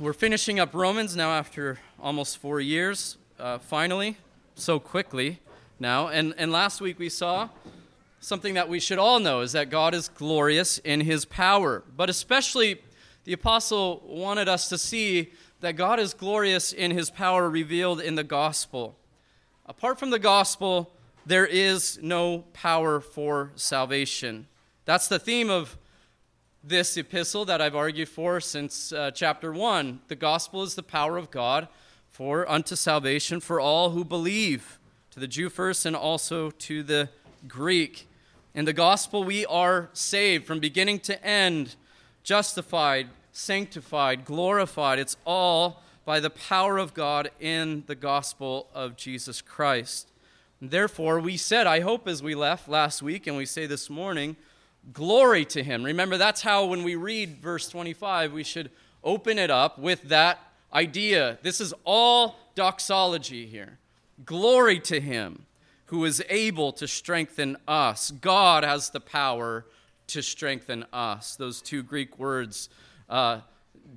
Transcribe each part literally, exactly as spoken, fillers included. We're finishing up Romans now after almost four years, uh, finally, so quickly now. And, and last week we saw something that we should all know, is that God is glorious in his power. But especially the apostle wanted us to see that God is glorious in his power revealed in the gospel. Apart from the gospel, there is no power for salvation. That's the theme of this epistle that I've argued for since uh, chapter one. The gospel is the power of God for unto salvation for all who believe, to the Jew first and also to the Greek. In the gospel, we are saved from beginning to end, justified, sanctified, glorified. It's all by the power of God in the gospel of Jesus Christ. And therefore, we said, I hope as we left last week, and we say this morning, glory to him. Remember, that's how when we read verse twenty-five, we should open it up with that idea. This is all doxology here. Glory to him who is able to strengthen us. God has the power to strengthen us. Those two Greek words, uh,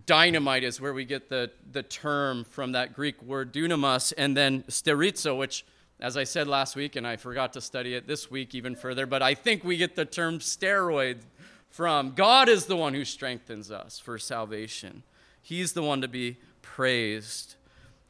dynamite is where we get the, the term from, that Greek word dunamis, and then sterizo, which, as I said last week, and I forgot to study it this week even further, but I think we get the term steroid from. God is the one who strengthens us for salvation. He's the one to be praised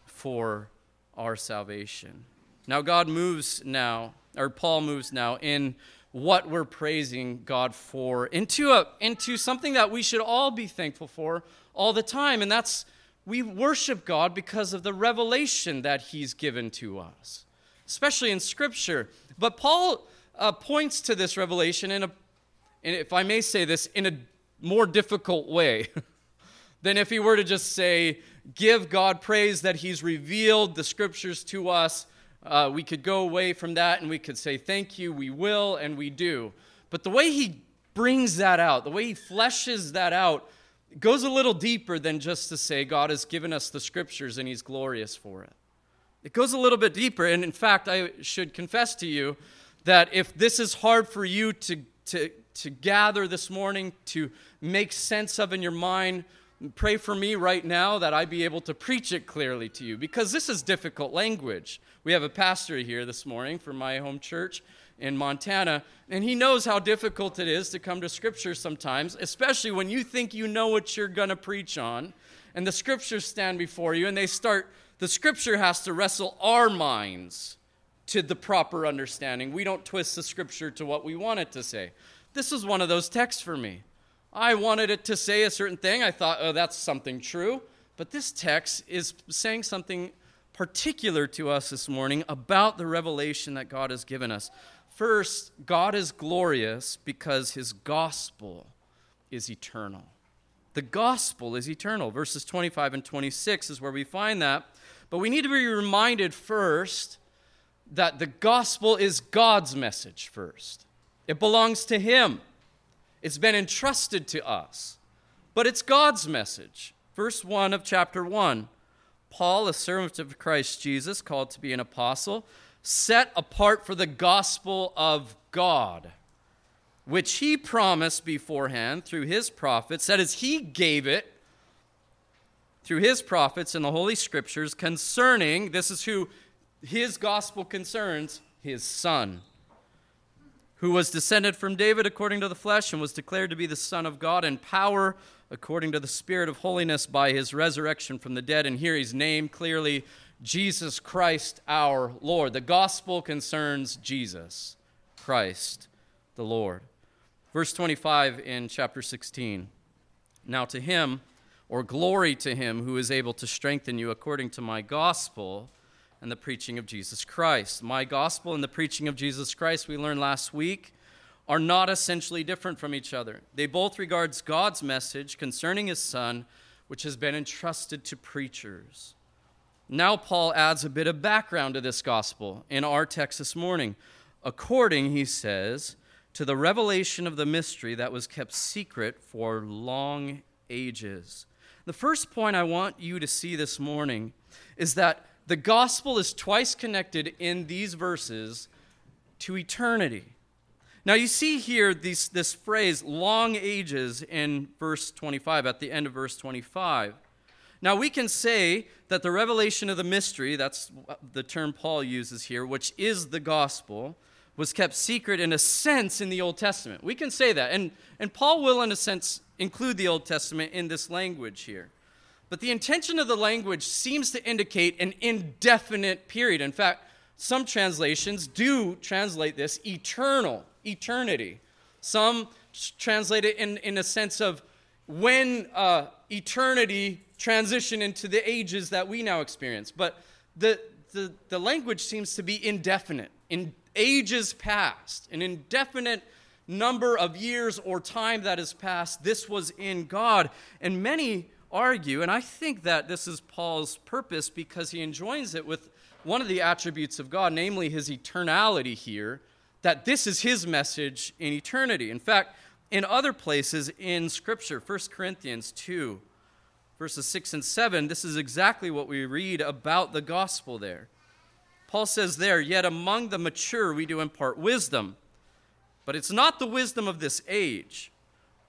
for our salvation. Now God moves now, or Paul moves now, in what we're praising God for, into a into something that we should all be thankful for all the time, and that's we worship God because of the revelation that he's given to us, especially in Scripture. But Paul uh, points to this revelation in a, in, if I may say this, in a more difficult way than if he were to just say, give God praise that he's revealed the Scriptures to us. Uh, we could go away from that and we could say, thank you, we will, and we do. But the way he brings that out, the way he fleshes that out, goes a little deeper than just to say God has given us the Scriptures and he's glorious for it. It goes a little bit deeper, and in fact, I should confess to you that if this is hard for you to, to, to gather this morning, to make sense of in your mind, pray for me right now that I be able to preach it clearly to you, because this is difficult language. We have a pastor here this morning from my home church in Montana, and he knows how difficult it is to come to Scripture sometimes, especially when you think you know what you're going to preach on, and the Scriptures stand before you, and they start... The Scripture has to wrestle our minds to the proper understanding. We don't twist the Scripture to what we want it to say. This is one of those texts for me. I wanted it to say a certain thing. I thought, oh, that's something true. But this text is saying something particular to us this morning about the revelation that God has given us. First, God is glorious because his gospel is eternal. The gospel is eternal. Verses twenty-five and twenty-six is where we find that. But we need to be reminded first that the gospel is God's message first. It belongs to him. It's been entrusted to us. But it's God's message. Verse one of chapter one. Paul, a servant of Christ Jesus, called to be an apostle, set apart for the gospel of God, which he promised beforehand through his prophets, that is, he gave it through his prophets in the Holy Scriptures concerning, this is who his gospel concerns, his Son, who was descended from David according to the flesh and was declared to be the Son of God in power according to the Spirit of holiness by his resurrection from the dead. And here he's named clearly Jesus Christ our Lord. The gospel concerns Jesus Christ the Lord. Verse twenty-five in chapter sixteen. Now to him, or glory to him, who is able to strengthen you according to my gospel and the preaching of Jesus Christ. My gospel and the preaching of Jesus Christ, we learned last week, are not essentially different from each other. They both regard God's message concerning his Son, which has been entrusted to preachers. Now Paul adds a bit of background to this gospel in our text this morning. According, he says, to the revelation of the mystery that was kept secret for long ages. The first point I want you to see this morning is that the gospel is twice connected in these verses to eternity. Now you see here these, this phrase, long ages, in verse twenty-five, at the end of verse twenty-five. Now we can say that the revelation of the mystery, that's the term Paul uses here, which is the gospel, was kept secret in a sense in the Old Testament. We can say that. And, and Paul will, in a sense, include the Old Testament in this language here. But the intention of the language seems to indicate an indefinite period. In fact, some translations do translate this eternal, eternity. Some translate it in, in a sense of when uh, eternity transition into the ages that we now experience. But the, the, the language seems to be indefinite, in ages past, an indefinite number of years or time that has passed. This was in God. And many argue, and I think that this is Paul's purpose because he enjoins it with one of the attributes of God, namely his eternality here, that this is his message in eternity. In fact, in other places in Scripture, First Corinthians two, verses six and seven, this is exactly what we read about the gospel there. Paul says there, "Yet among the mature we do impart wisdom, but it's not the wisdom of this age,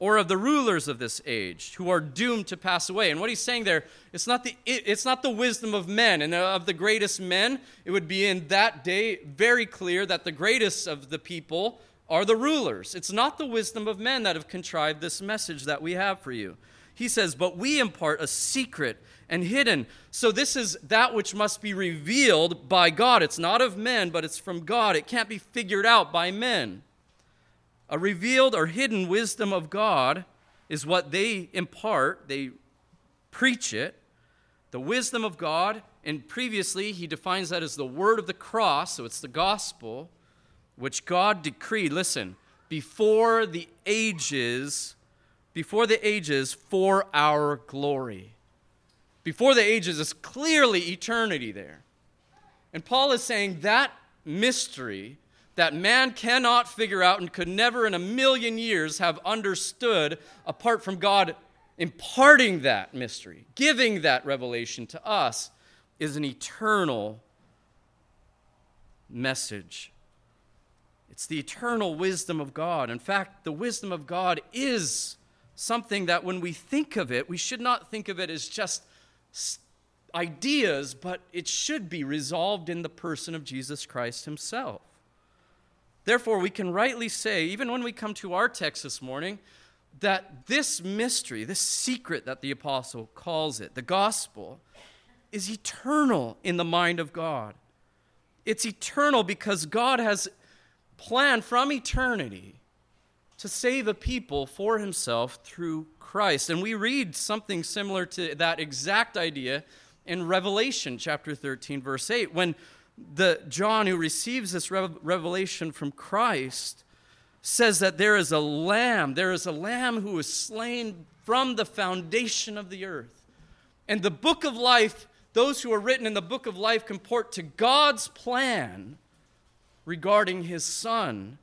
or of the rulers of this age, who are doomed to pass away." And what he's saying there, it's not the it, it's not the wisdom of men, and of the greatest men, it would be in that day very clear that the greatest of the people are the rulers. It's not the wisdom of men that have contrived this message that we have for you. He says, "But we impart a secret and hidden." So this is that which must be revealed by God. It's not of men, but it's from God. It can't be figured out by men. A revealed or hidden wisdom of God is what they impart. They preach it. The wisdom of God, and previously he defines that as the word of the cross, so it's the gospel, which God decreed, listen, before the ages, before the ages for our glory. Before the ages is clearly eternity there. And Paul is saying that mystery that man cannot figure out and could never in a million years have understood apart from God imparting that mystery, giving that revelation to us, is an eternal message. It's the eternal wisdom of God. In fact, the wisdom of God is something that when we think of it, we should not think of it as just ideas, but it should be resolved in the person of Jesus Christ himself. Therefore, we can rightly say, even when we come to our text this morning, that this mystery, this secret that the apostle calls it, the gospel, is eternal in the mind of God. It's eternal because God has planned from eternity to save a people for himself through Christ. And we read something similar to that exact idea in Revelation chapter thirteen, verse eight, when the John who receives this revelation from Christ says that there is a lamb, there is a lamb who is slain from the foundation of the earth. And the book of life, those who are written in the book of life comport to God's plan regarding his son,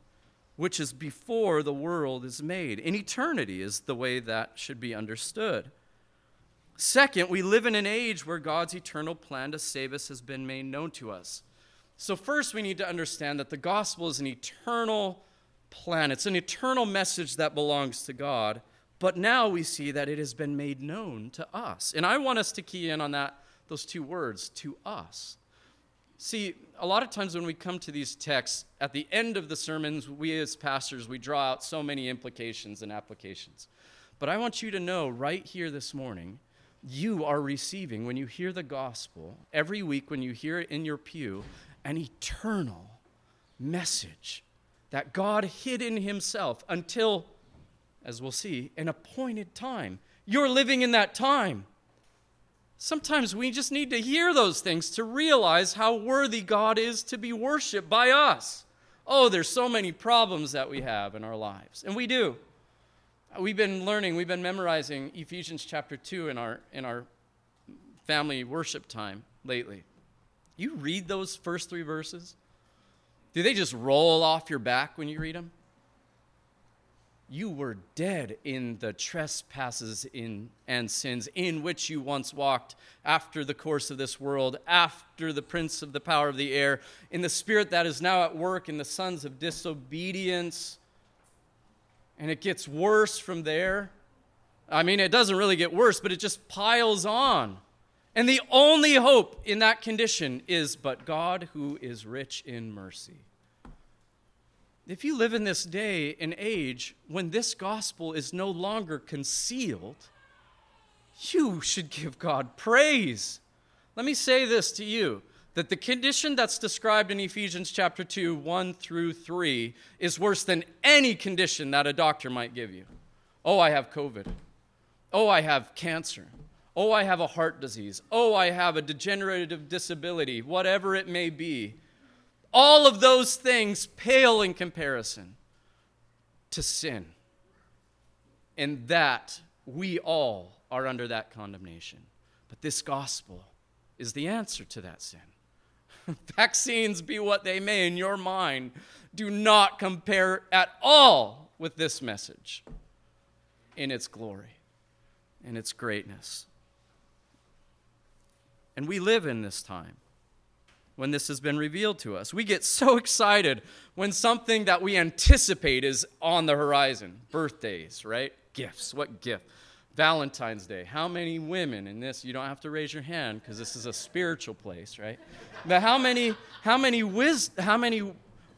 which is before the world is made. In eternity is the way that should be understood. Second, we live in an age where God's eternal plan to save us has been made known to us. So first, we need to understand that the gospel is an eternal plan. It's an eternal message that belongs to God. But now we see that it has been made known to us. And I want us to key in on that, those two words, to us. See, a lot of times when we come to these texts, at the end of the sermons, we as pastors, we draw out so many implications and applications. But I want you to know right here this morning, you are receiving, when you hear the gospel, every week when you hear it in your pew, an eternal message that God hid in himself until, as we'll see, an appointed time. You're living in that time. Sometimes we just need to hear those things to realize how worthy God is to be worshiped by us. Oh, there's so many problems that we have in our lives, and we do. We've been learning, we've been memorizing Ephesians chapter two in our in our family worship time lately. You read those first three verses? Do they just roll off your back when you read them? You were dead in the trespasses in and sins in which you once walked after the course of this world, after the prince of the power of the air, in the spirit that is now at work in the sons of disobedience. And it gets worse from there. I mean, it doesn't really get worse, but it just piles on. And the only hope in that condition is, but God who is rich in mercy. If you live in this day and age when this gospel is no longer concealed, you should give God praise. Let me say this to you, that the condition that's described in Ephesians chapter two, one through three is worse than any condition that a doctor might give you. Oh, I have COVID. Oh, I have cancer. Oh, I have a heart disease. Oh, I have a degenerative disability, whatever it may be. All of those things pale in comparison to sin. And that we all are under that condemnation. But this gospel is the answer to that sin. Vaccines, be what they may in your mind, do not compare at all with this message in its glory, in its greatness. And we live in this time when this has been revealed to us. We get so excited when something that we anticipate is on the horizon. Birthdays, right? Gifts. What gift? Valentine's Day. How many women in this? You don't have to raise your hand because this is a spiritual place, right? But how many, how many whiz, how many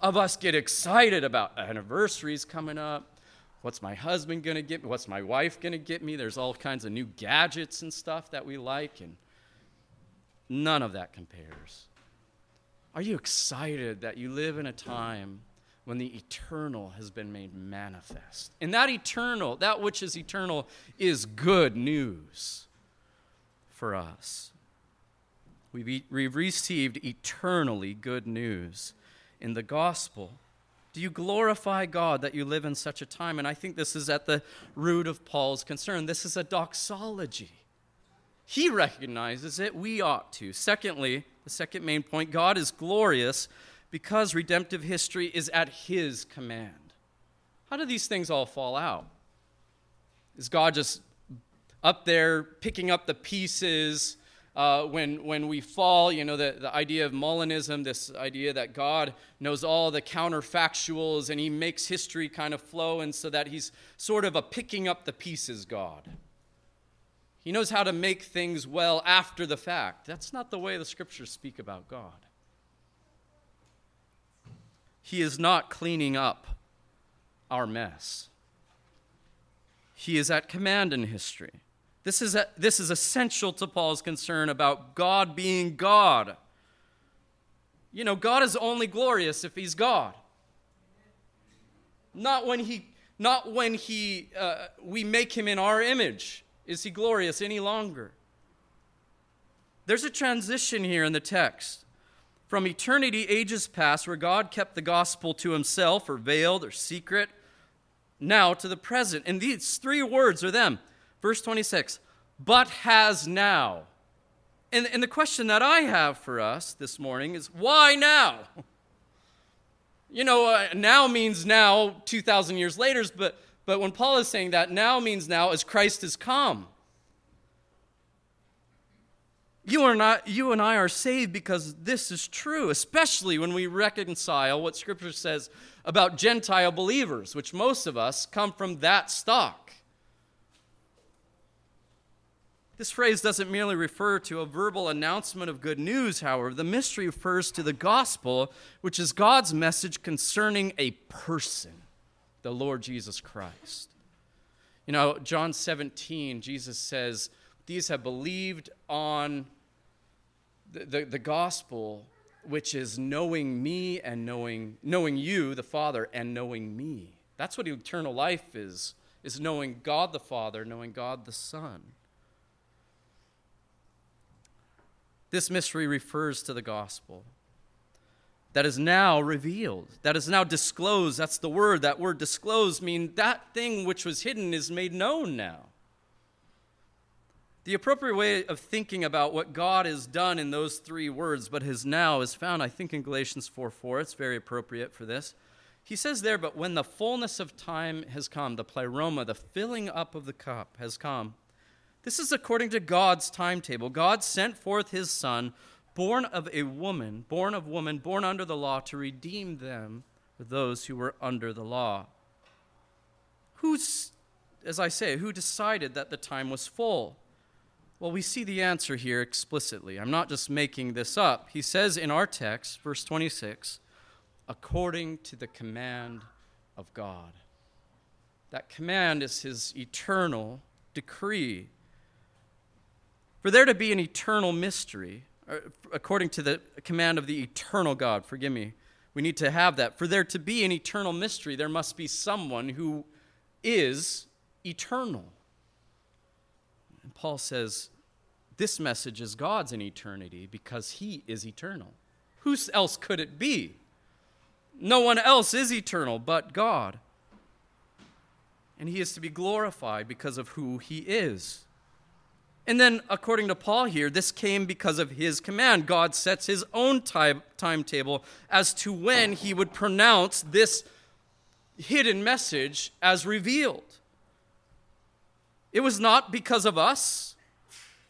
of us get excited about anniversaries coming up? What's my husband going to get me? What's my wife going to get me? There's all kinds of new gadgets and stuff that we like, and none of that compares. Are you excited that you live in a time when the eternal has been made manifest? And that eternal, that which is eternal, is good news for us. We've, we've received eternally good news in the gospel. Do you glorify God that you live in such a time? And I think this is at the root of Paul's concern. This is a doxology. He recognizes it. We ought to. Secondly, the second main point, God is glorious because redemptive history is at his command. How do these things all fall out? Is God just up there picking up the pieces uh, when when we fall? You know, the, the idea of Molinism, this idea that God knows all the counterfactuals and he makes history kind of flow, and so that he's sort of a picking up the pieces God. He knows how to make things well after the fact. That's not the way the scriptures speak about God. He is not cleaning up our mess. He is at command in history. This is, a, this is essential to Paul's concern about God being God. You know, God is only glorious if he's God. Not when he, not when he, uh, we make him in our image is he glorious any longer. There's a transition here in the text. From eternity, ages past, where God kept the gospel to himself, or veiled, or secret, now to the present. And these three words are them. Verse twenty-six, but has now. And, and the question that I have for us this morning is, why now? You know, uh, now means now, two thousand years later, but, but when Paul is saying that, now means now as Christ has come. You are not, you and I are saved because this is true, especially when we reconcile what Scripture says about Gentile believers, which most of us come from that stock. This phrase doesn't merely refer to a verbal announcement of good news, however. The mystery refers to the gospel, which is God's message concerning a person, the Lord Jesus Christ. You know, John seventeen, Jesus says, these have believed on the, the, the gospel, which is knowing me and knowing knowing you, the Father, and knowing me. That's what eternal life is, is knowing God the Father, knowing God the Son. This mystery refers to the gospel that is now revealed, that is now disclosed. That's the word. That word disclosed means that thing which was hidden is made known now. The appropriate way of thinking about what God has done in those three words, but has now, is found, I think, in Galatians four four. It's very appropriate for this. He says there, but when the fullness of time has come, the pleroma, the filling up of the cup, has come. This is according to God's timetable. God sent forth his Son, born of a woman, born of woman, born under the law, to redeem them, those who were under the law. Who's as I say, who decided that the time was full? Well, we see the answer here explicitly. I'm not just making this up. He says in our text, verse twenty-six, according to the command of God. That command is his eternal decree. For there to be an eternal mystery, according to the command of the eternal God, forgive me, we need to have that. For there to be an eternal mystery, there must be someone who is eternal. And Paul says, this message is God's in eternity because he is eternal. Who else could it be? No one else is eternal but God. And he is to be glorified because of who he is. And then, according to Paul here, this came because of his command. God sets his own time, timetable as to when he would pronounce this hidden message as revealed. It was not because of us.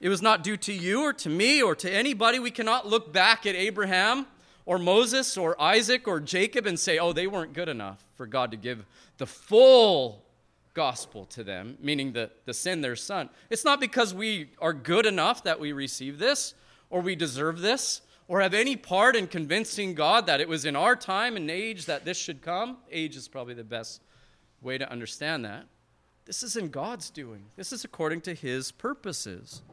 It was not due to you or to me or to anybody. We cannot look back at Abraham or Moses or Isaac or Jacob and say, oh, they weren't good enough for God to give the full gospel to them, meaning the, the sin, their son. It's not because we are good enough that we receive this, or we deserve this, or have any part in convincing God that it was in our time and age that this should come. Age is probably the best way to understand that. This is in God's doing. This is according to his purposes.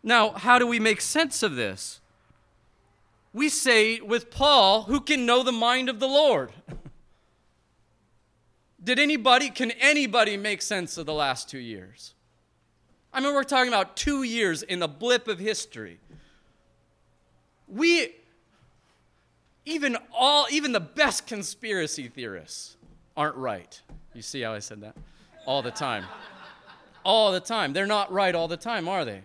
Now, how do we make sense of this? We say with Paul, who can know the mind of the Lord? Did anybody, can anybody make sense of the last two years? I mean, we're talking about two years in the blip of history. We, even all, even the best conspiracy theorists aren't right. You see how I said that? All the time. All the time. They're not right all the time, are they?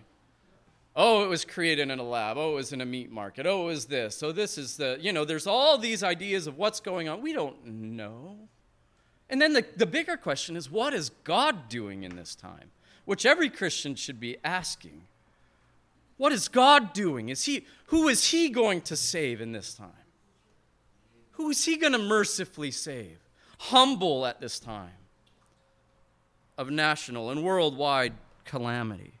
Oh, it was created in a lab. Oh, it was in a meat market. Oh, it was this. So this is the, you know, there's all these ideas of what's going on. We don't know. And then the, the bigger question is, what is God doing in this time? Which every Christian should be asking. What is God doing? Is he, who is he going to save in this time? Who is he going to mercifully save? Humble at this time of national and worldwide calamity.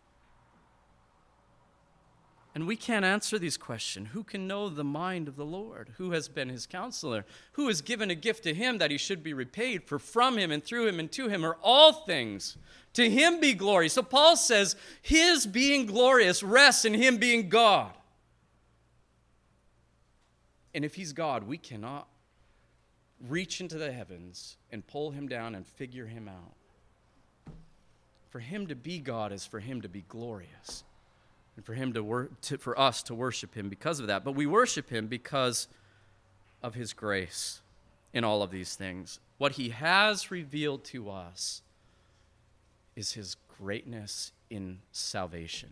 And we can't answer these questions. Who can know the mind of the Lord? Who has been his counselor? Who has given a gift to him that he should be repaid? For from him and through him and to him are all things. To him be glory. So Paul says his being glorious rests in him being God. And if he's God, we cannot reach into the heavens and pull him down and figure him out. For him to be God is for him to be glorious. And for him to, wor- to for us to worship him because of that. But we worship him because of his grace in all of these things. What he has revealed to us is his greatness in salvation.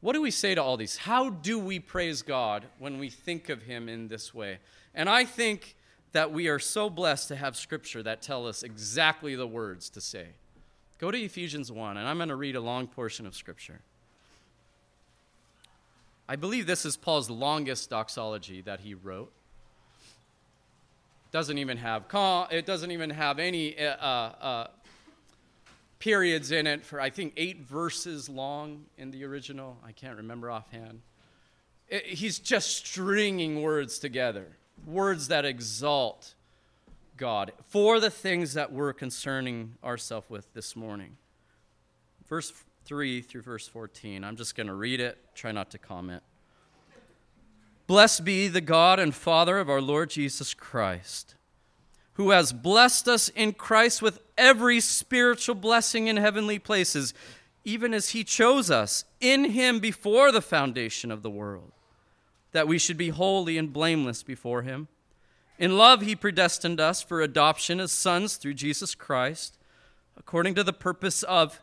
What do we say to all these? How do we praise God when we think of him in this way? And I think that we are so blessed to have scripture that tell us exactly the words to say. Go to Ephesians one, and I'm going to read a long portion of scripture. I believe this is Paul's longest doxology that he wrote. Doesn't even have it doesn't even have any uh, uh, periods in it. For I think eight verses long in the original. I can't remember offhand. It, he's just stringing words together, words that exalt God for the things that we're concerning ourselves with this morning. Verse three through verse fourteen. I'm just going to read it. Try not to comment. Blessed be the God and Father of our Lord Jesus Christ, who has blessed us in Christ with every spiritual blessing in heavenly places, even as he chose us in him before the foundation of the world, that we should be holy and blameless before him. In love he predestined us for adoption as sons through Jesus Christ, according to the purpose of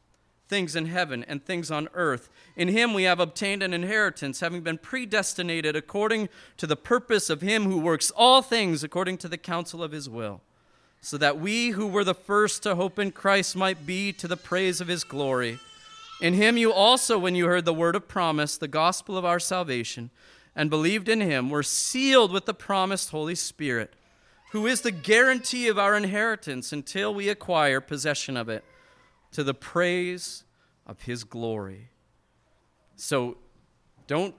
things in heaven and things on earth. In him we have obtained an inheritance, having been predestinated according to the purpose of him who works all things according to the counsel of his will, so that we who were the first to hope in Christ might be to the praise of his glory. In him you also, when you heard the word of promise, the gospel of our salvation, and believed in him, were sealed with the promised Holy Spirit, who is the guarantee of our inheritance until we acquire possession of it, to the praise of his glory. So don't,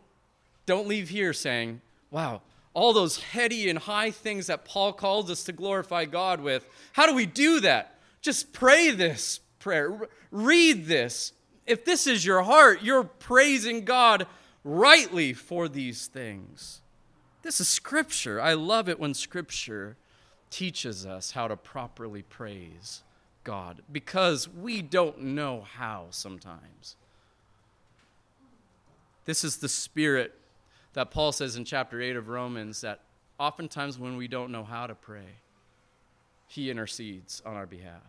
don't leave here saying, wow, all those heady and high things that Paul calls us to glorify God with, how do we do that? Just pray this prayer. Read this. If this is your heart, you're praising God rightly for these things. This is Scripture. I love it when Scripture teaches us how to properly praise God, because we don't know how sometimes. This is the spirit that Paul says in chapter eight of Romans, that oftentimes when we don't know how to pray, he intercedes on our behalf.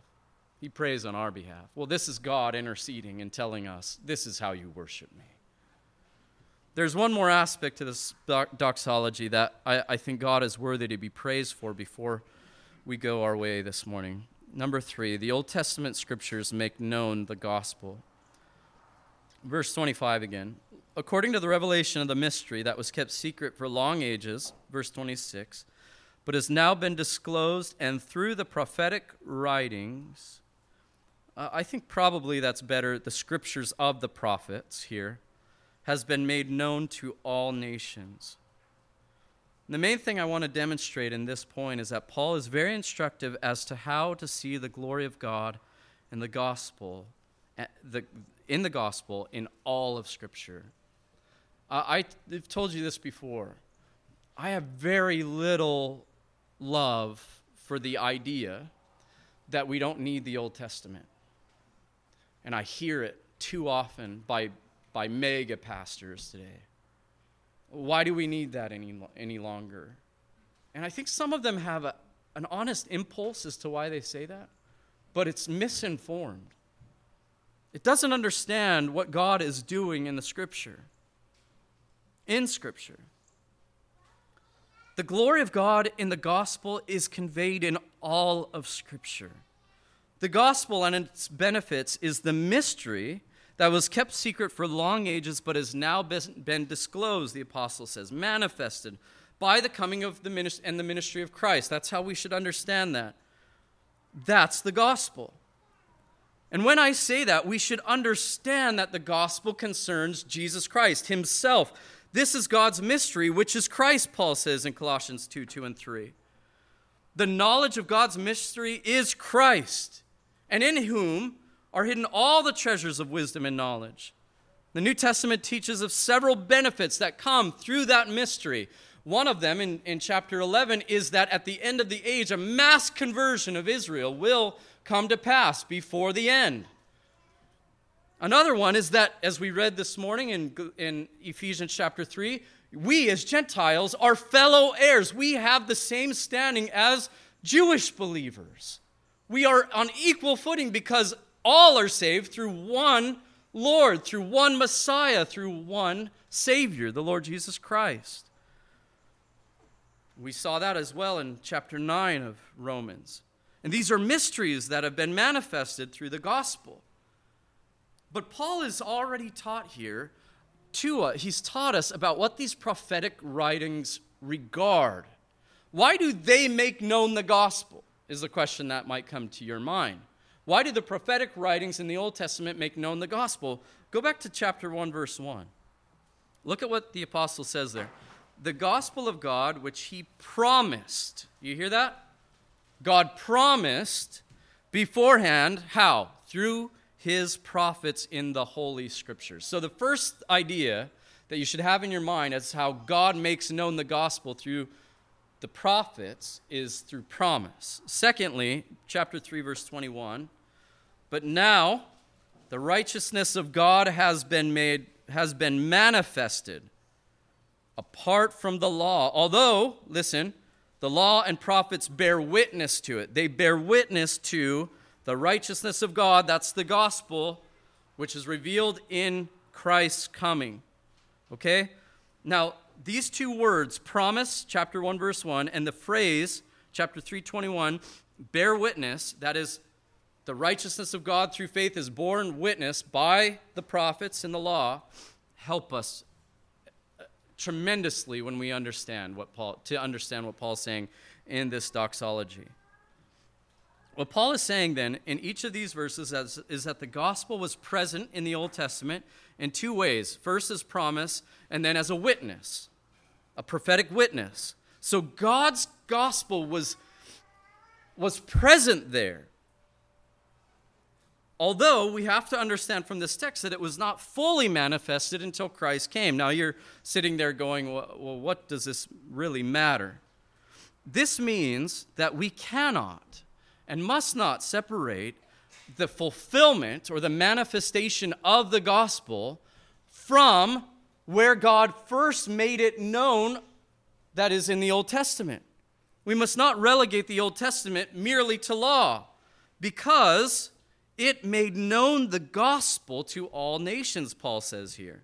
He prays on our behalf. Well, this is God interceding and telling us, this is how you worship me. There's one more aspect to this doxology that I, I think God is worthy to be praised for before we go our way this morning. Number three, the Old Testament scriptures make known the gospel. Verse twenty-five again. According to the revelation of the mystery that was kept secret for long ages, verse twenty-six, but has now been disclosed and through the prophetic writings, uh, I think probably that's better, the scriptures of the prophets here, has been made known to all nations. The main thing I want to demonstrate in this point is that Paul is very instructive as to how to see the glory of God in the gospel, in the gospel, in all of Scripture. I've told you this before. I have very little love for the idea that we don't need the Old Testament. And I hear it too often by, by mega pastors today. Why do we need that any any longer? And I think some of them have a, an honest impulse as to why they say that, but it's misinformed. It doesn't understand what God is doing in the Scripture. In Scripture. The glory of God in the gospel is conveyed in all of Scripture. The gospel and its benefits is the mystery that was kept secret for long ages, but has now been disclosed, the apostle says, manifested by the coming of the ministry and the ministry of Christ. That's how we should understand that. That's the gospel. And when I say that, we should understand that the gospel concerns Jesus Christ himself. This is God's mystery, which is Christ, Paul says in Colossians two, two and three. The knowledge of God's mystery is Christ, and in whom are hidden all the treasures of wisdom and knowledge. The New Testament teaches of several benefits that come through that mystery. One of them in, in chapter eleven is that at the end of the age, a mass conversion of Israel will come to pass before the end. Another one is that, as we read this morning in, in Ephesians chapter three, we as Gentiles are fellow heirs. We have the same standing as Jewish believers. We are on equal footing because all are saved through one Lord, through one Messiah, through one Savior, the Lord Jesus Christ. We saw that as well in chapter nine of Romans. And these are mysteries that have been manifested through the gospel. But Paul is already taught here, to, uh, he's taught us about what these prophetic writings regard. Why do they make known the gospel is the question that might come to your mind. Why did the prophetic writings in the Old Testament make known the gospel? Go back to chapter one, verse one. Look at what the apostle says there. The gospel of God, which he promised. You hear that? God promised beforehand. How? Through his prophets in the Holy Scriptures. So the first idea that you should have in your mind as how God makes known the gospel through the prophets is through promise. Secondly, chapter three, verse twenty-one, but now the righteousness of God has been made, has been manifested apart from the law. Although, listen, the law and prophets bear witness to it. They bear witness to the righteousness of God, that's the gospel, which is revealed in Christ's coming. Okay? Now, these two words, promise, chapter one, verse one, and the phrase, chapter three, twenty-one, bear witness, that is, the righteousness of God through faith is borne witness by the prophets in the law, help us tremendously when we understand what Paul, to understand what Paul's saying in this doxology. What Paul is saying then in each of these verses is, is that the gospel was present in the Old Testament in two ways. First as promise, and then as a witness, a prophetic witness. So God's gospel was, was present there. Although we have to understand from this text that it was not fully manifested until Christ came. Now you're sitting there going, well, what does this really matter? This means that we cannot and must not separate the fulfillment or the manifestation of the gospel from where God first made it known, that is in the Old Testament. We must not relegate the Old Testament merely to law, because it made known the gospel to all nations, Paul says here.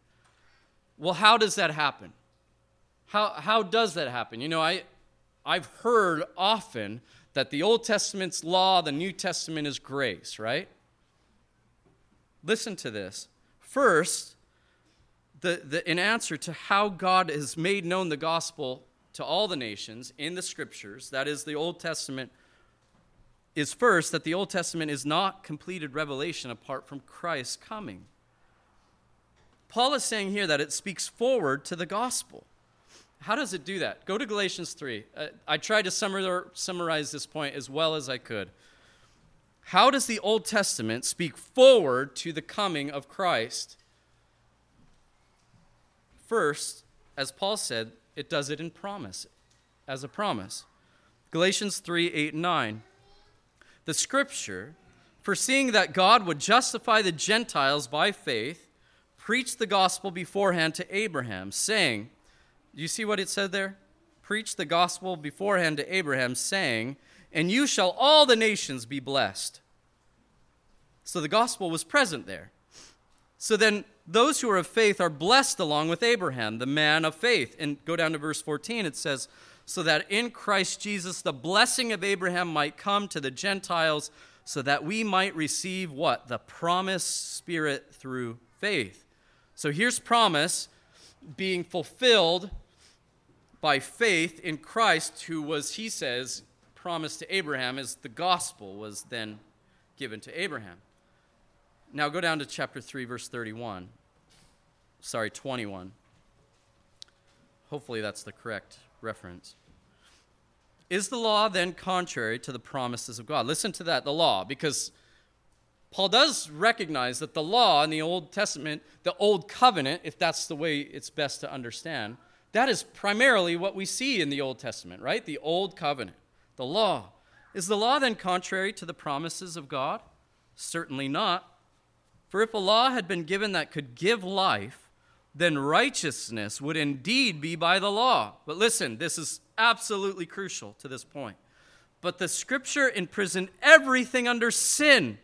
Well, how does that happen? How how does that happen? You know, I, I've heard often that the Old Testament's law, the New Testament is grace, right? Listen to this. First, the, the in answer to how God has made known the gospel to all the nations in the Scriptures, that is the Old Testament, is first that the Old Testament is not completed revelation apart from Christ's coming. Paul is saying here that it speaks forward to the gospel. How does it do that? Go to Galatians three. Uh, I tried to summar, summarize this point as well as I could. How does the Old Testament speak forward to the coming of Christ? First, as Paul said, it does it in promise, as a promise. Galatians three, eight, and nine. The Scripture, foreseeing that God would justify the Gentiles by faith, preached the gospel beforehand to Abraham, saying... Do you see what it said there? Preach the gospel beforehand to Abraham, saying, and you shall all the nations be blessed. So the gospel was present there. So then those who are of faith are blessed along with Abraham, the man of faith. And go down to verse fourteen, it says, so that in Christ Jesus the blessing of Abraham might come to the Gentiles, so that we might receive what? The promised Spirit through faith. So here's promise being fulfilled by faith in Christ, who was, he says, promised to Abraham, as the gospel was then given to Abraham. Now go down to chapter three, verse thirty-one. Sorry, twenty-one. Hopefully that's the correct reference. Is the law then contrary to the promises of God? Listen to that, the law, because Paul does recognize that the law in the Old Testament, the Old Covenant, if that's the way it's best to understand, that is primarily what we see in the Old Testament, right? The Old Covenant, the law. Is the law then contrary to the promises of God? Certainly not. For if a law had been given that could give life, then righteousness would indeed be by the law. But listen, this is absolutely crucial to this point. But the Scripture imprisoned everything under sin,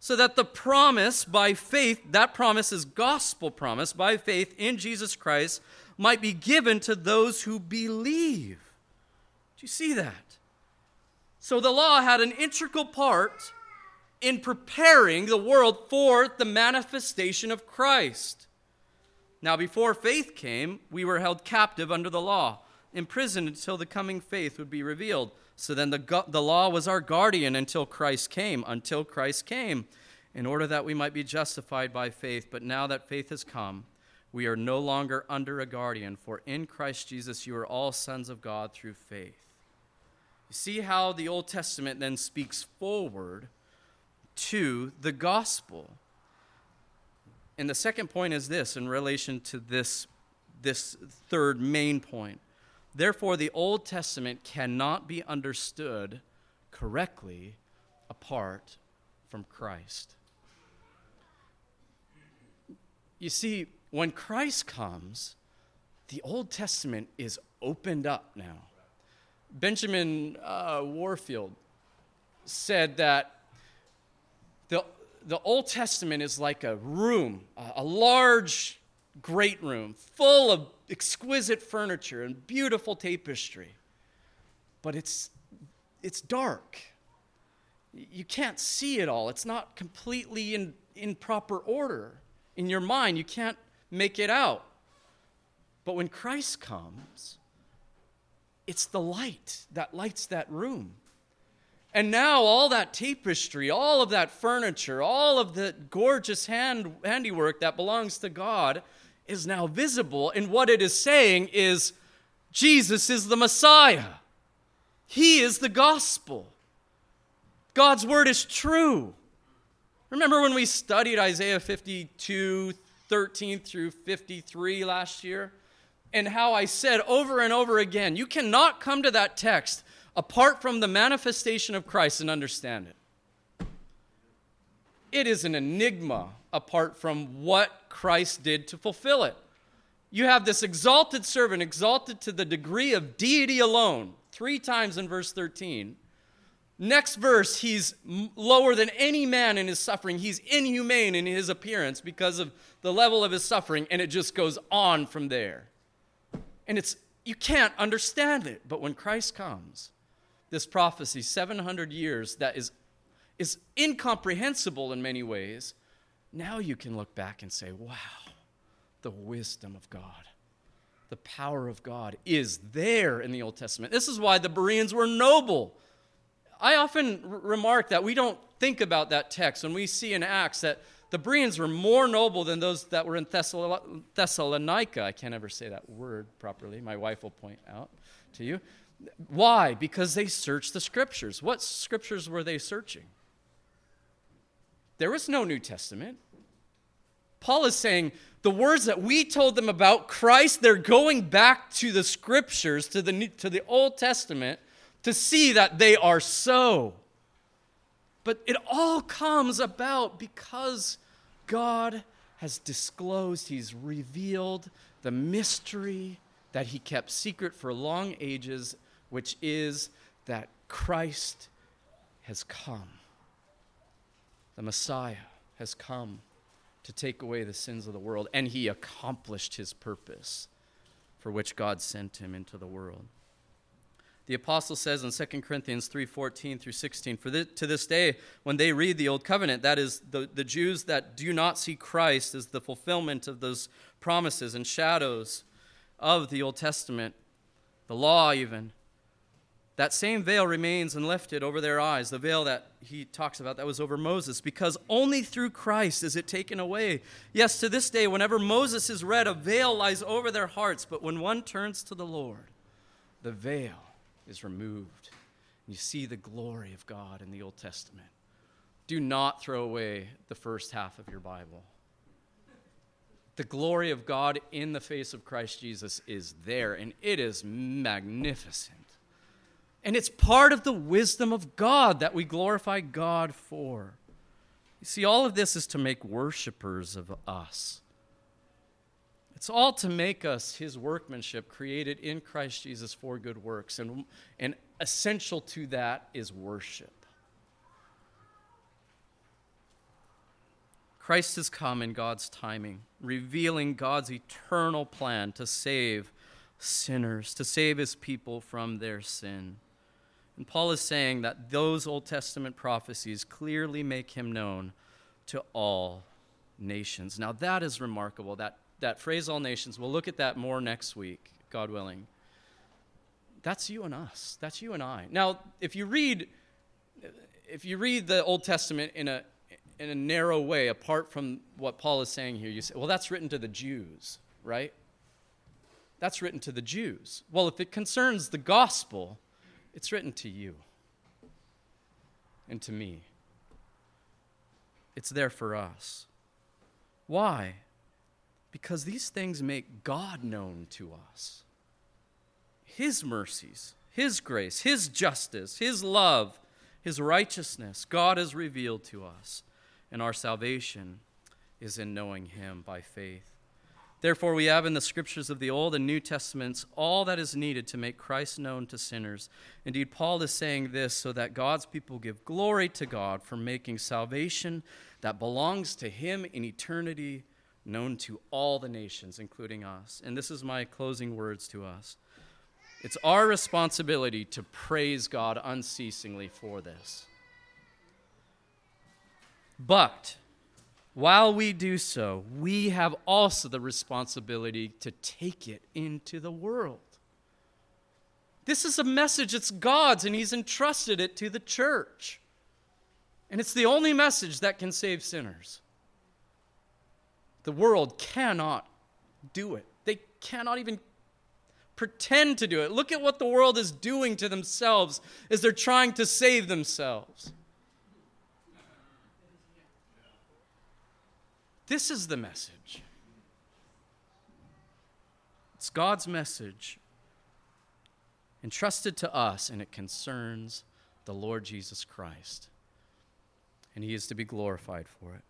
so that the promise by faith, that promise is gospel promise, by faith in Jesus Christ, might be given to those who believe. Do you see that? So the law had an integral part in preparing the world for the manifestation of Christ. Now, before faith came, we were held captive under the law, imprisoned until the coming faith would be revealed. So then the the law was our guardian until Christ came, until Christ came, in order that we might be justified by faith. But now that faith has come, we are no longer under a guardian, for in Christ Jesus you are all sons of God through faith. You see how the Old Testament then speaks forward to the gospel. And the second point is this, in relation to this, this third main point. Therefore, the Old Testament cannot be understood correctly apart from Christ. You see, when Christ comes, the Old Testament is opened up now. Benjamin uh, Warfield said that the, the Old Testament is like a room, a large, great room, full of exquisite furniture and beautiful tapestry. But it's it's dark. You can't see it all. It's not completely in, in proper order. In your mind, you can't make it out. But when Christ comes, it's the light that lights that room. And now all that tapestry, all of that furniture, all of the gorgeous hand, handiwork that belongs to God is now visible. And what it is saying is, Jesus is the Messiah. He is the gospel. God's word is true. Remember when we studied Isaiah fifty-two, thirteen through fifty-three last year? And how I said over and over again, you cannot come to that text apart from the manifestation of Christ and understand it. It is an enigma apart from what Christ did to fulfill it. You have this exalted servant, exalted to the degree of deity alone, three times in verse thirteen. Next verse, he's lower than any man in his suffering. He's inhumane in his appearance because of the level of his suffering, and it just goes on from there. And it's you can't understand it. But when Christ comes, this prophecy, seven hundred years, that is, is incomprehensible in many ways, now you can look back and say, wow, the wisdom of God, the power of God is there in the Old Testament. This is why the Bereans were noble. I often r- remark that we don't think about that text when we see in Acts that the Bereans were more noble than those that were in Thessal- Thessalonica. I can't ever say that word properly. My wife will point out to you. Why? Because they searched the scriptures. What scriptures were they searching? There was no New Testament. Paul is saying the words that we told them about Christ, they're going back to the scriptures, to the New, to the Old Testament, to see that they are so. But it all comes about because God has disclosed, he's revealed the mystery that he kept secret for long ages, which is that Christ has come. The Messiah has come to take away the sins of the world, and he accomplished his purpose for which God sent him into the world. The apostle says in Second Corinthians three fourteen through sixteen, for this, to this day, when they read the Old Covenant, that is, the, the Jews that do not see Christ as the fulfillment of those promises and shadows of the Old Testament, the law even, that same veil remains and lifted over their eyes, the veil that he talks about that was over Moses, because only through Christ is it taken away. Yes, to this day, whenever Moses is read, a veil lies over their hearts, but when one turns to the Lord, the veil is removed. You see the glory of God in the Old Testament. Do not throw away the first half of your Bible. The glory of God in the face of Christ Jesus is there, and it is magnificent. And it's part of the wisdom of God that we glorify God for. You see, all of this is to make worshipers of us. It's all to make us his workmanship created in Christ Jesus for good works. And, and essential to that is worship. Christ has come in God's timing, revealing God's eternal plan to save sinners, to save his people from their sin. And Paul is saying that those Old Testament prophecies clearly make him known to all nations. Now that is remarkable, that That phrase, all nations, we'll look at that more next week, God willing. That's you and us. That's you and I. Now, if you read if you read the Old Testament in a in a narrow way, apart from what Paul is saying here, you say, well, that's written to the Jews, right? That's written to the Jews. Well, if it concerns the gospel, it's written to you and to me. It's there for us. Why? Because these things make God known to us. His mercies, his grace, his justice, his love, his righteousness, God has revealed to us. And our salvation is in knowing him by faith. Therefore, we have in the scriptures of the Old and New Testaments all that is needed to make Christ known to sinners. Indeed, Paul is saying this so that God's people give glory to God for making salvation that belongs to him in eternity, known to all the nations, including us. And this is my closing words to us. It's our responsibility to praise God unceasingly for this. But while we do so, we have also the responsibility to take it into the world. This is a message, it's God's, and he's entrusted it to the church. And it's the only message that can save sinners. The world cannot do it. They cannot even pretend to do it. Look at what the world is doing to themselves as they're trying to save themselves. This is the message. It's God's message entrusted to us, and it concerns the Lord Jesus Christ. And he is to be glorified for it.